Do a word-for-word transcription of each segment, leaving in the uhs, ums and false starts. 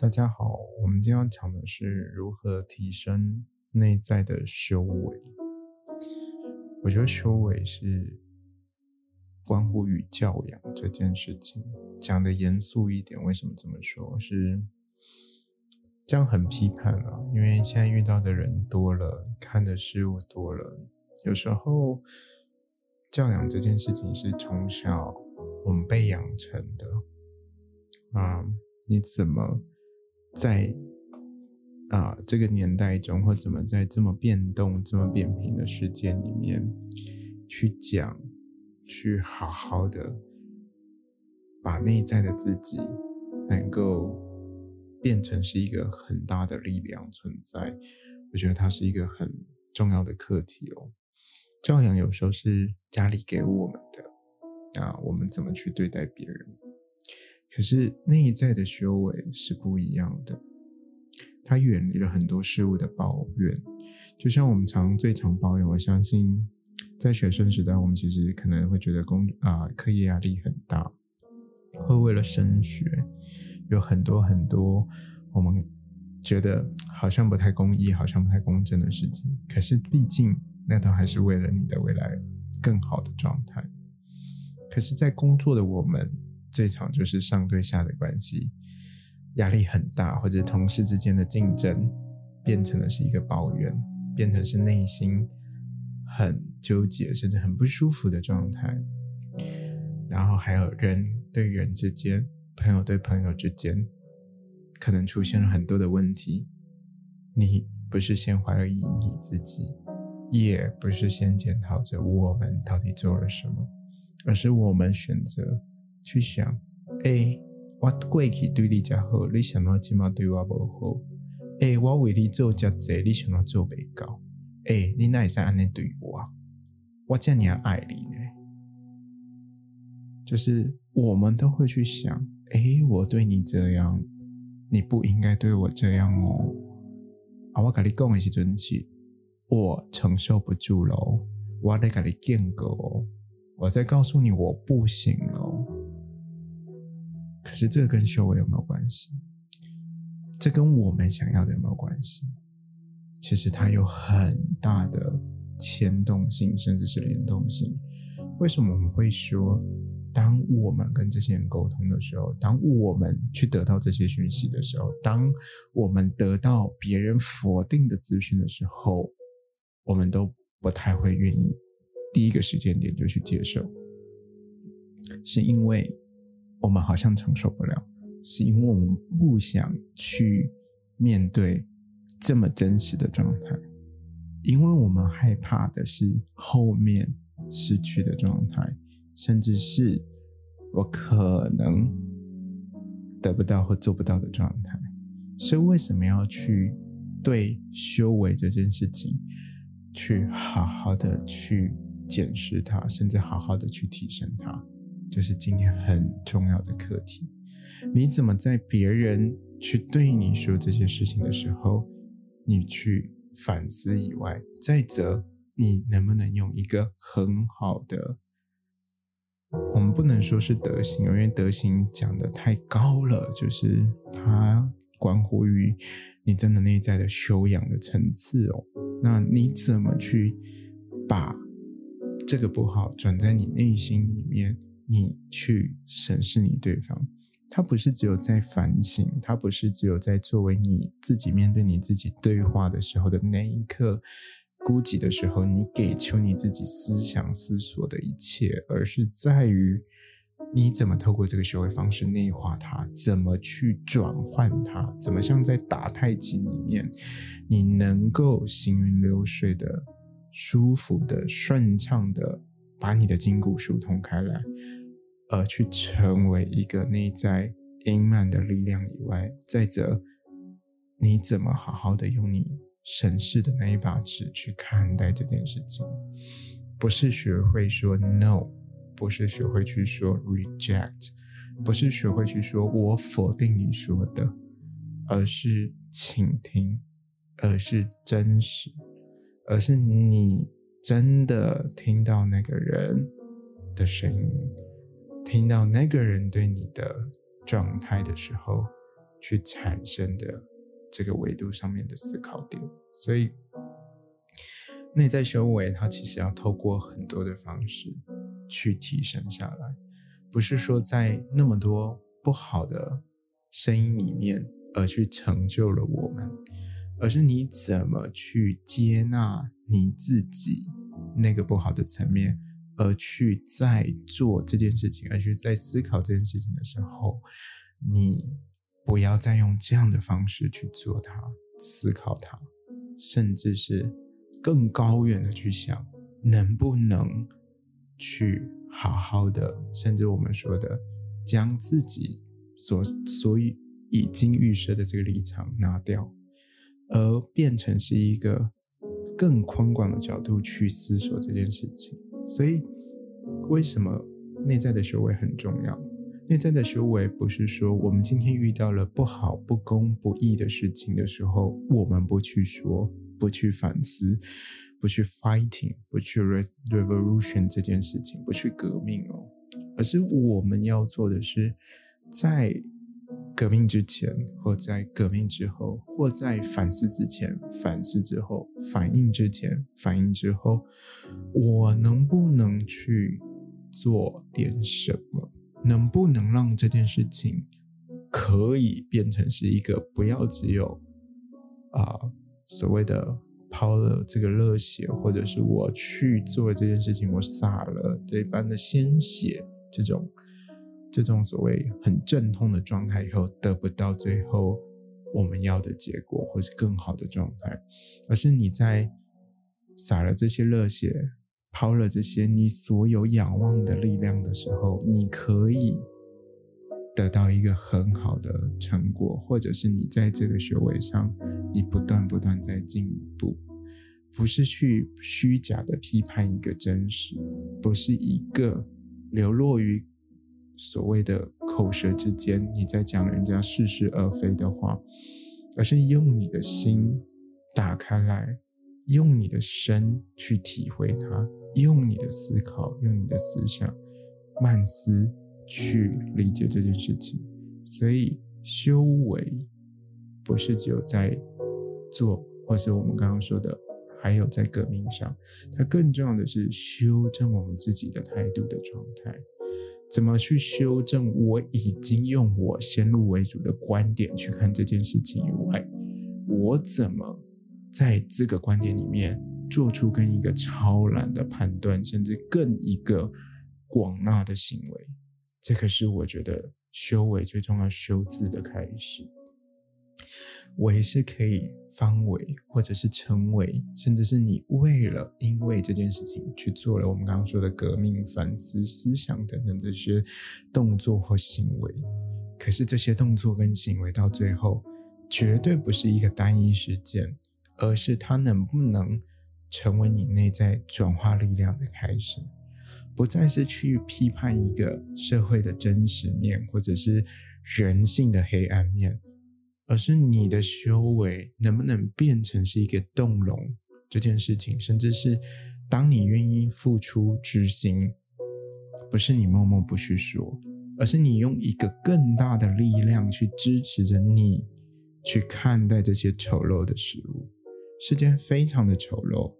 大家好，我们今天要讲的是如何提升内在的修为。我觉得修为是关乎于教养这件事情。讲的严肃一点，为什么这么说？是这样很批判啊，因为现在遇到的人多了，看的事物多了，有时候教养这件事情是从小我们被养成的啊、嗯，你怎么在啊这个年代中，或怎么在这么变动这么扁平的世界里面去讲，去好好的把内在的自己能够变成是一个很大的力量存在。我觉得它是一个很重要的课题哦。教养有时候是家里给我们的啊，我们怎么去对待别人，可是内在的修为是不一样的，它远离了很多事物的抱怨。就像我们常最常抱怨，我相信在学生时代，我们其实可能会觉得工啊、呃、课业压力很大，会为了升学有很多很多我们觉得好像不太公义、好像不太公正的事情。可是毕竟那都还是为了你的未来更好的状态。可是，在工作的我们，最常就是上对下的关系压力很大，或者同事之间的竞争变成了是一个抱怨，变成是内心很纠结甚至很不舒服的状态。然后还有人对人之间，朋友对朋友之间，可能出现了很多的问题。你不是先怀疑你自己，也不是先检讨着我们到底做了什么，而是我们选择去想，欸，我过去对你这么好，你为什么现在对我不好？欸，我为你做这么多，你为什么做不到？欸，你怎么可以这样对我？我这么爱你呢？就是我们都会去想，欸，我对你这样，你不应该对我这样哦。啊，我跟你说的时候是，我承受不住了，我在跟你见过，我在告诉你我不行了。可是这个跟修为有没有关系？这跟我们想要的有没有关系？其实它有很大的牵动性，甚至是联动性。为什么我们会说，当我们跟这些人沟通的时候，当我们去得到这些讯息的时候，当我们得到别人否定的资讯的时候，我们都不太会愿意第一个时间点就去接受，是因为我们好像承受不了，是因为我们不想去面对这么真实的状态，因为我们害怕的是后面失去的状态，甚至是我可能得不到或做不到的状态。所以为什么要去对修为这件事情去好好的去检视它，甚至好好的去提升它，就是今天很重要的课题。你怎么在别人去对你说这些事情的时候，你去反思以外，再则你能不能用一个很好的，我们不能说是德行，因为德行讲得太高了，就是它关乎于你真的内在的修养的层次哦。那你怎么去把这个不好转在你内心里面，你去审视你对方，他不是只有在反省，他不是只有在作为你自己面对你自己对话的时候的那一刻，孤寂的时候，你给出你自己思想思索的一切，而是在于你怎么透过这个修为方式内化它，怎么去转换它，怎么像在打太极里面，你能够行云流水的、舒服的、顺畅的把你的筋骨疏通开来，而去成为一个内在阴暗的力量以外，再者你怎么好好的用你审视的那一把尺去看待这件事情。不是学会说 no， 不是学会去说 reject， 不是学会去说我否定你说的，而是倾听，而是真实，而是你真的听到那个人的声音，听到那个人对你的状态的时候，去产生的这个维度上面的思考点。所以内在修为它其实要透过很多的方式去提升下来，不是说在那么多不好的声音里面而去成就了我们，而是你怎么去接纳你自己那个不好的层面，而去在做这件事情，而去在思考这件事情的时候，你不要再用这样的方式去做它，思考它，甚至是更高远的去想能不能去好好的，甚至我们说的将自己所所以已经预设的这个立场拿掉，而变成是一个更宽广的角度去思索这件事情。所以为什么内在的修为很重要？内在的修为不是说我们今天遇到了不好、不公、不义的事情的时候，我们不去说，不去反思，不去 fighting， 不去 revolution 这件事情，不去革命哦，而是我们要做的是在革命之前，或在革命之后，或在反思之前、反思之后、反应之前、反应之后，我能不能去做点什么？能不能让这件事情可以变成是一个不要只有、呃、所谓的抛了这个热血，或者是我去做这件事情，我洒了这般的鲜血，这种这种所谓很阵痛的状态以后得不到最后我们要的结果或是更好的状态，而是你在洒了这些热血，抛了这些你所有仰望的力量的时候，你可以得到一个很好的成果，或者是你在这个学位上你不断不断在进步，不是去虚假的批判一个真实，不是一个流落于所谓的口舌之间你在讲人家是是而非的话，而是用你的心打开来，用你的身去体会它，用你的思考，用你的思想慢思去理解这件事情。所以修为不是只有在做，或是我们刚刚说的还有在革命上，它更重要的是修正我们自己的态度的状态，怎么去修正我已经用我先入为主的观点去看这件事情以外，我怎么在这个观点里面做出跟一个超然的判断，甚至更一个广纳的行为。这个是我觉得修为最重要修字的开始。为是可以方为，或者是成为，甚至是你为了因为这件事情去做了我们刚刚说的革命、反思、思想等等这些动作或行为。可是这些动作跟行为到最后绝对不是一个单一事件，而是它能不能成为你内在转化力量的开始，不再是去批判一个社会的真实面，或者是人性的黑暗面，而是你的修为能不能变成是一个动容这件事情，甚至是当你愿意付出执行，不是你默默不去说，而是你用一个更大的力量去支持着你去看待这些丑陋的事物。世间非常的丑陋，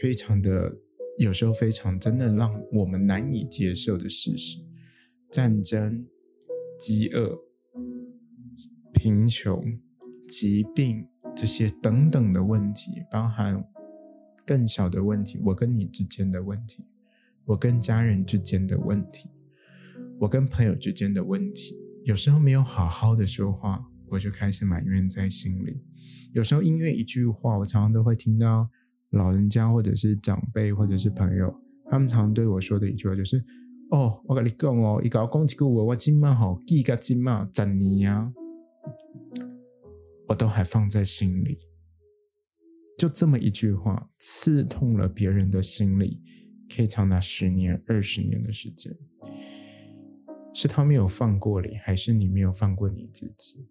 非常的有时候非常真的让我们难以接受的事实，战争、饥饿、贫穷、疾病，这些等等的问题，包含更小的问题，我跟你之间的问题，我跟家人之间的问题，我跟朋友之间的问题，有时候没有好好的说话，我就开始埋怨在心里。有时候因为一句话，我常常都会听到老人家或者是长辈或者是朋友，他们常常对我说的一句话就是哦，我跟你讲哦，他跟我讲一句话，我现在哦，记到现在十年啊，我都还放在心里。就这么一句话刺痛了别人的心里，可以长达十年二十年的时间。是他没有放过你，还是你没有放过你自己？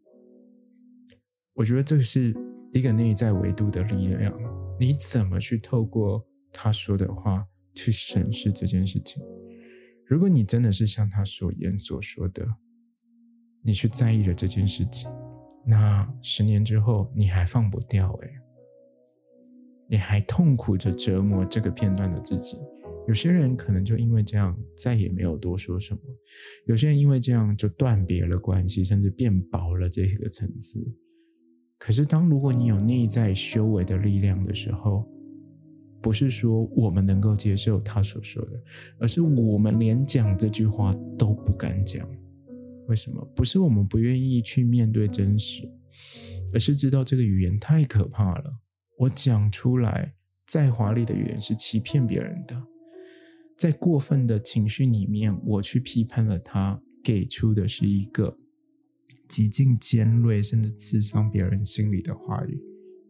我觉得这是一个内在维度的力量，你怎么去透过他说的话去审视这件事情。如果你真的是像他所言所说的，你去在意了这件事情，那十年之后你还放不掉诶，你还痛苦着折磨这个片段的自己。有些人可能就因为这样再也没有多说什么，有些人因为这样就断别了关系，甚至变薄了这个层次。可是当如果你有内在修为的力量的时候，不是说我们能够接受他所说的，而是我们连讲这句话都不敢讲。为什么？不是我们不愿意去面对真实，而是知道这个语言太可怕了，我讲出来再华丽的语言是欺骗别人的，在过分的情绪里面我去批判了他，给出的是一个极尽尖锐甚至刺伤别人心里的话语，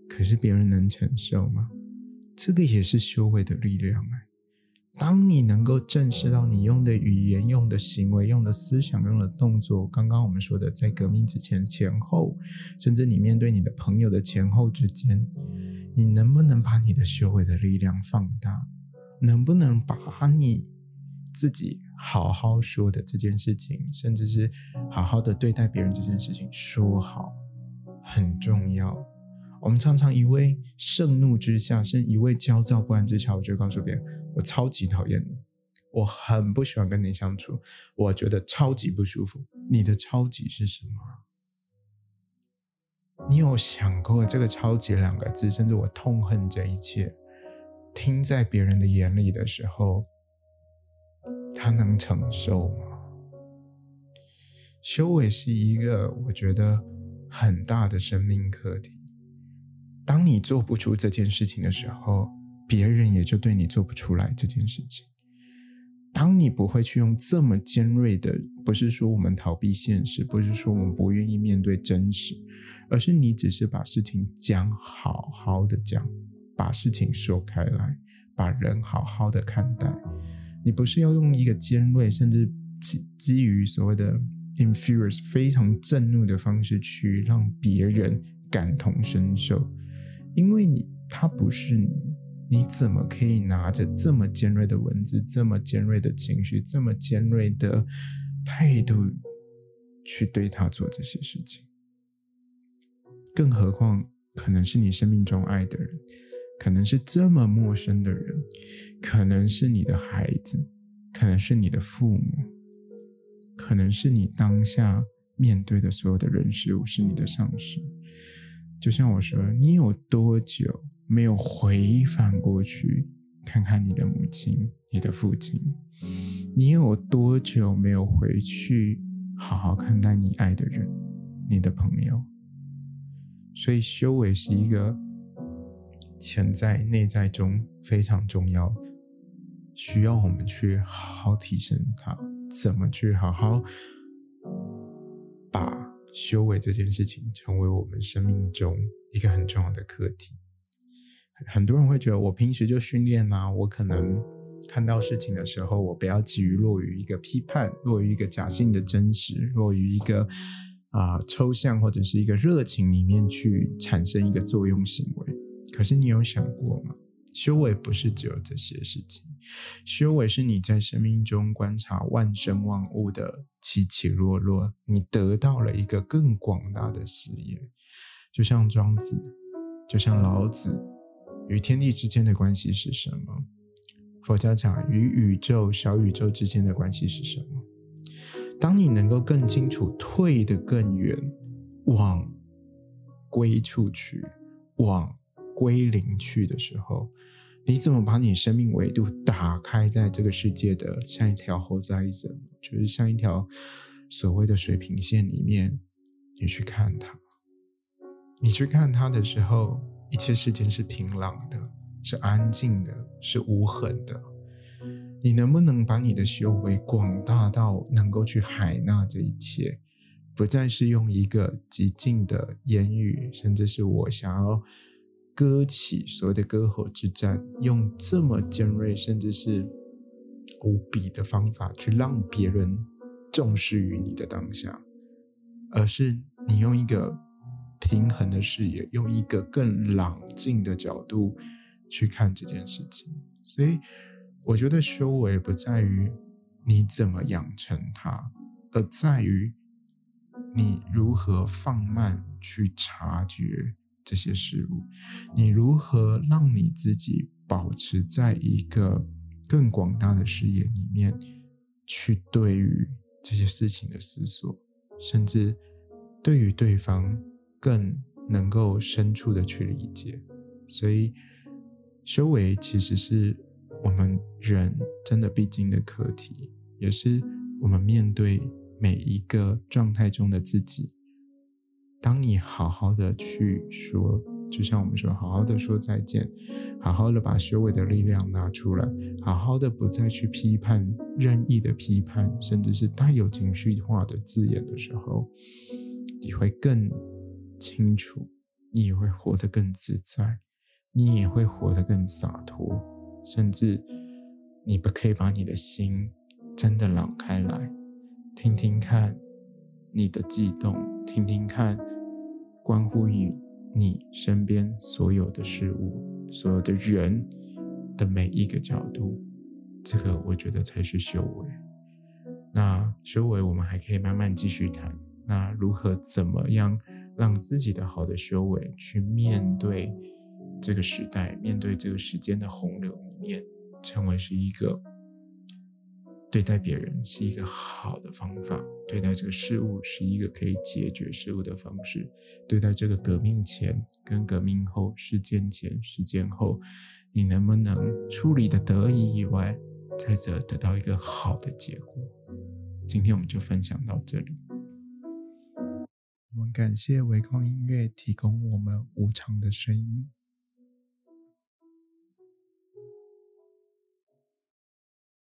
可是别人能承受吗？这个也是修为的力量、哎、当你能够正视到你用的语言、用的行为、用的思想、用的动作，刚刚我们说的在革命之前前后，甚至你面对你的朋友的前后之间，你能不能把你的修为的力量放大？能不能把你自己好好说的这件事情，甚至是好好的对待别人这件事情说好，很重要。我们常常一味盛怒之下，甚至一味焦躁不安之下，我就告诉别人我超级讨厌你，我很不喜欢跟你相处，我觉得超级不舒服。你的超级是什么？你有想过这个超级两个字，甚至我痛恨这一切，听在别人的眼里的时候，他能承受吗？修为是一个我觉得很大的生命课题。当你做不出这件事情的时候，别人也就对你做不出来这件事情。当你不会去用这么尖锐的，不是说我们逃避现实，不是说我们不愿意面对真实，而是你只是把事情讲好好的讲，把事情说开来，把人好好的看待。你不是要用一个尖锐，甚至基于所谓的 infurious 非常震怒的方式去让别人感同身受，因为你他不是你，你怎么可以拿着这么尖锐的文字、这么尖锐的情绪、这么尖锐的态度去对他做这些事情？更何况可能是你生命中爱的人，可能是这么陌生的人，可能是你的孩子，可能是你的父母，可能是你当下面对的所有的人事物，是你的上司。就像我说，你有多久没有回返过去看看你的母亲、你的父亲？你有多久没有回去好好看待你爱的人、你的朋友？所以修为是一个潜在内在中非常重要，需要我们去好好提升它。怎么去好好把修为这件事情成为我们生命中一个很重要的课题。很多人会觉得我平时就训练啦、啊，我可能看到事情的时候，我不要急于落于一个批判，落于一个假性的真实，落于一个、呃、抽象或者是一个热情里面去产生一个作用行为。可是你有想过吗？修为不是只有这些事情，修为是你在生命中观察万生万物的起起落落，你得到了一个更广大的视野。就像庄子，就像老子，与天地之间的关系是什么？佛家讲与宇宙、小宇宙之间的关系是什么？当你能够更清楚退得更远，往归处去，往归零去的时候，你怎么把你生命维度打开在这个世界的像一条 horizon， 就是像一条所谓的水平线里面，你去看它。你去看它的时候，一切事情是平朗的，是安静的，是无痕的。你能不能把你的修为广大到能够去海纳这一切，不再是用一个极尽的言语，甚至是我想要歌起所谓的歌喉之战，用这么尖锐甚至是无比的方法去让别人重视于你的当下，而是你用一个平衡的视野，用一个更冷静的角度去看这件事情。所以我觉得修为不在于你怎么养成它，而在于你如何放慢去察觉这些事物，你如何让你自己保持在一个更广大的视野里面去对于这些事情的思索，甚至对于对方更能够深处的去理解。所以修为其实是我们人真的必经的课题，也是我们面对每一个状态中的自己。当你好好的去说，就像我们说好好的说再见，好好的把修为的力量拿出来，好好的不再去批判，任意的批判，甚至是带有情绪化的字眼的时候，你会更清楚，你也会活得更自在，你也会活得更洒脱，甚至你可以把你的心真的朗开来，听听看你的悸动，听听看关乎于你身边所有的事物，所有的人的每一个角度。这个我觉得才是修为。那修为我们还可以慢慢继续谈，那如何怎么样让自己的好的修为去面对这个时代，面对这个时间的洪流里面，成为是一个对待别人是一个好的方法，对待这个事物是一个可以解决事物的方式，对待这个革命前跟革命后，事件前事件后，你能不能处理的得宜以外，再者得到一个好的结果。今天我们就分享到这里，我们感谢微光音乐提供我们无常的声音。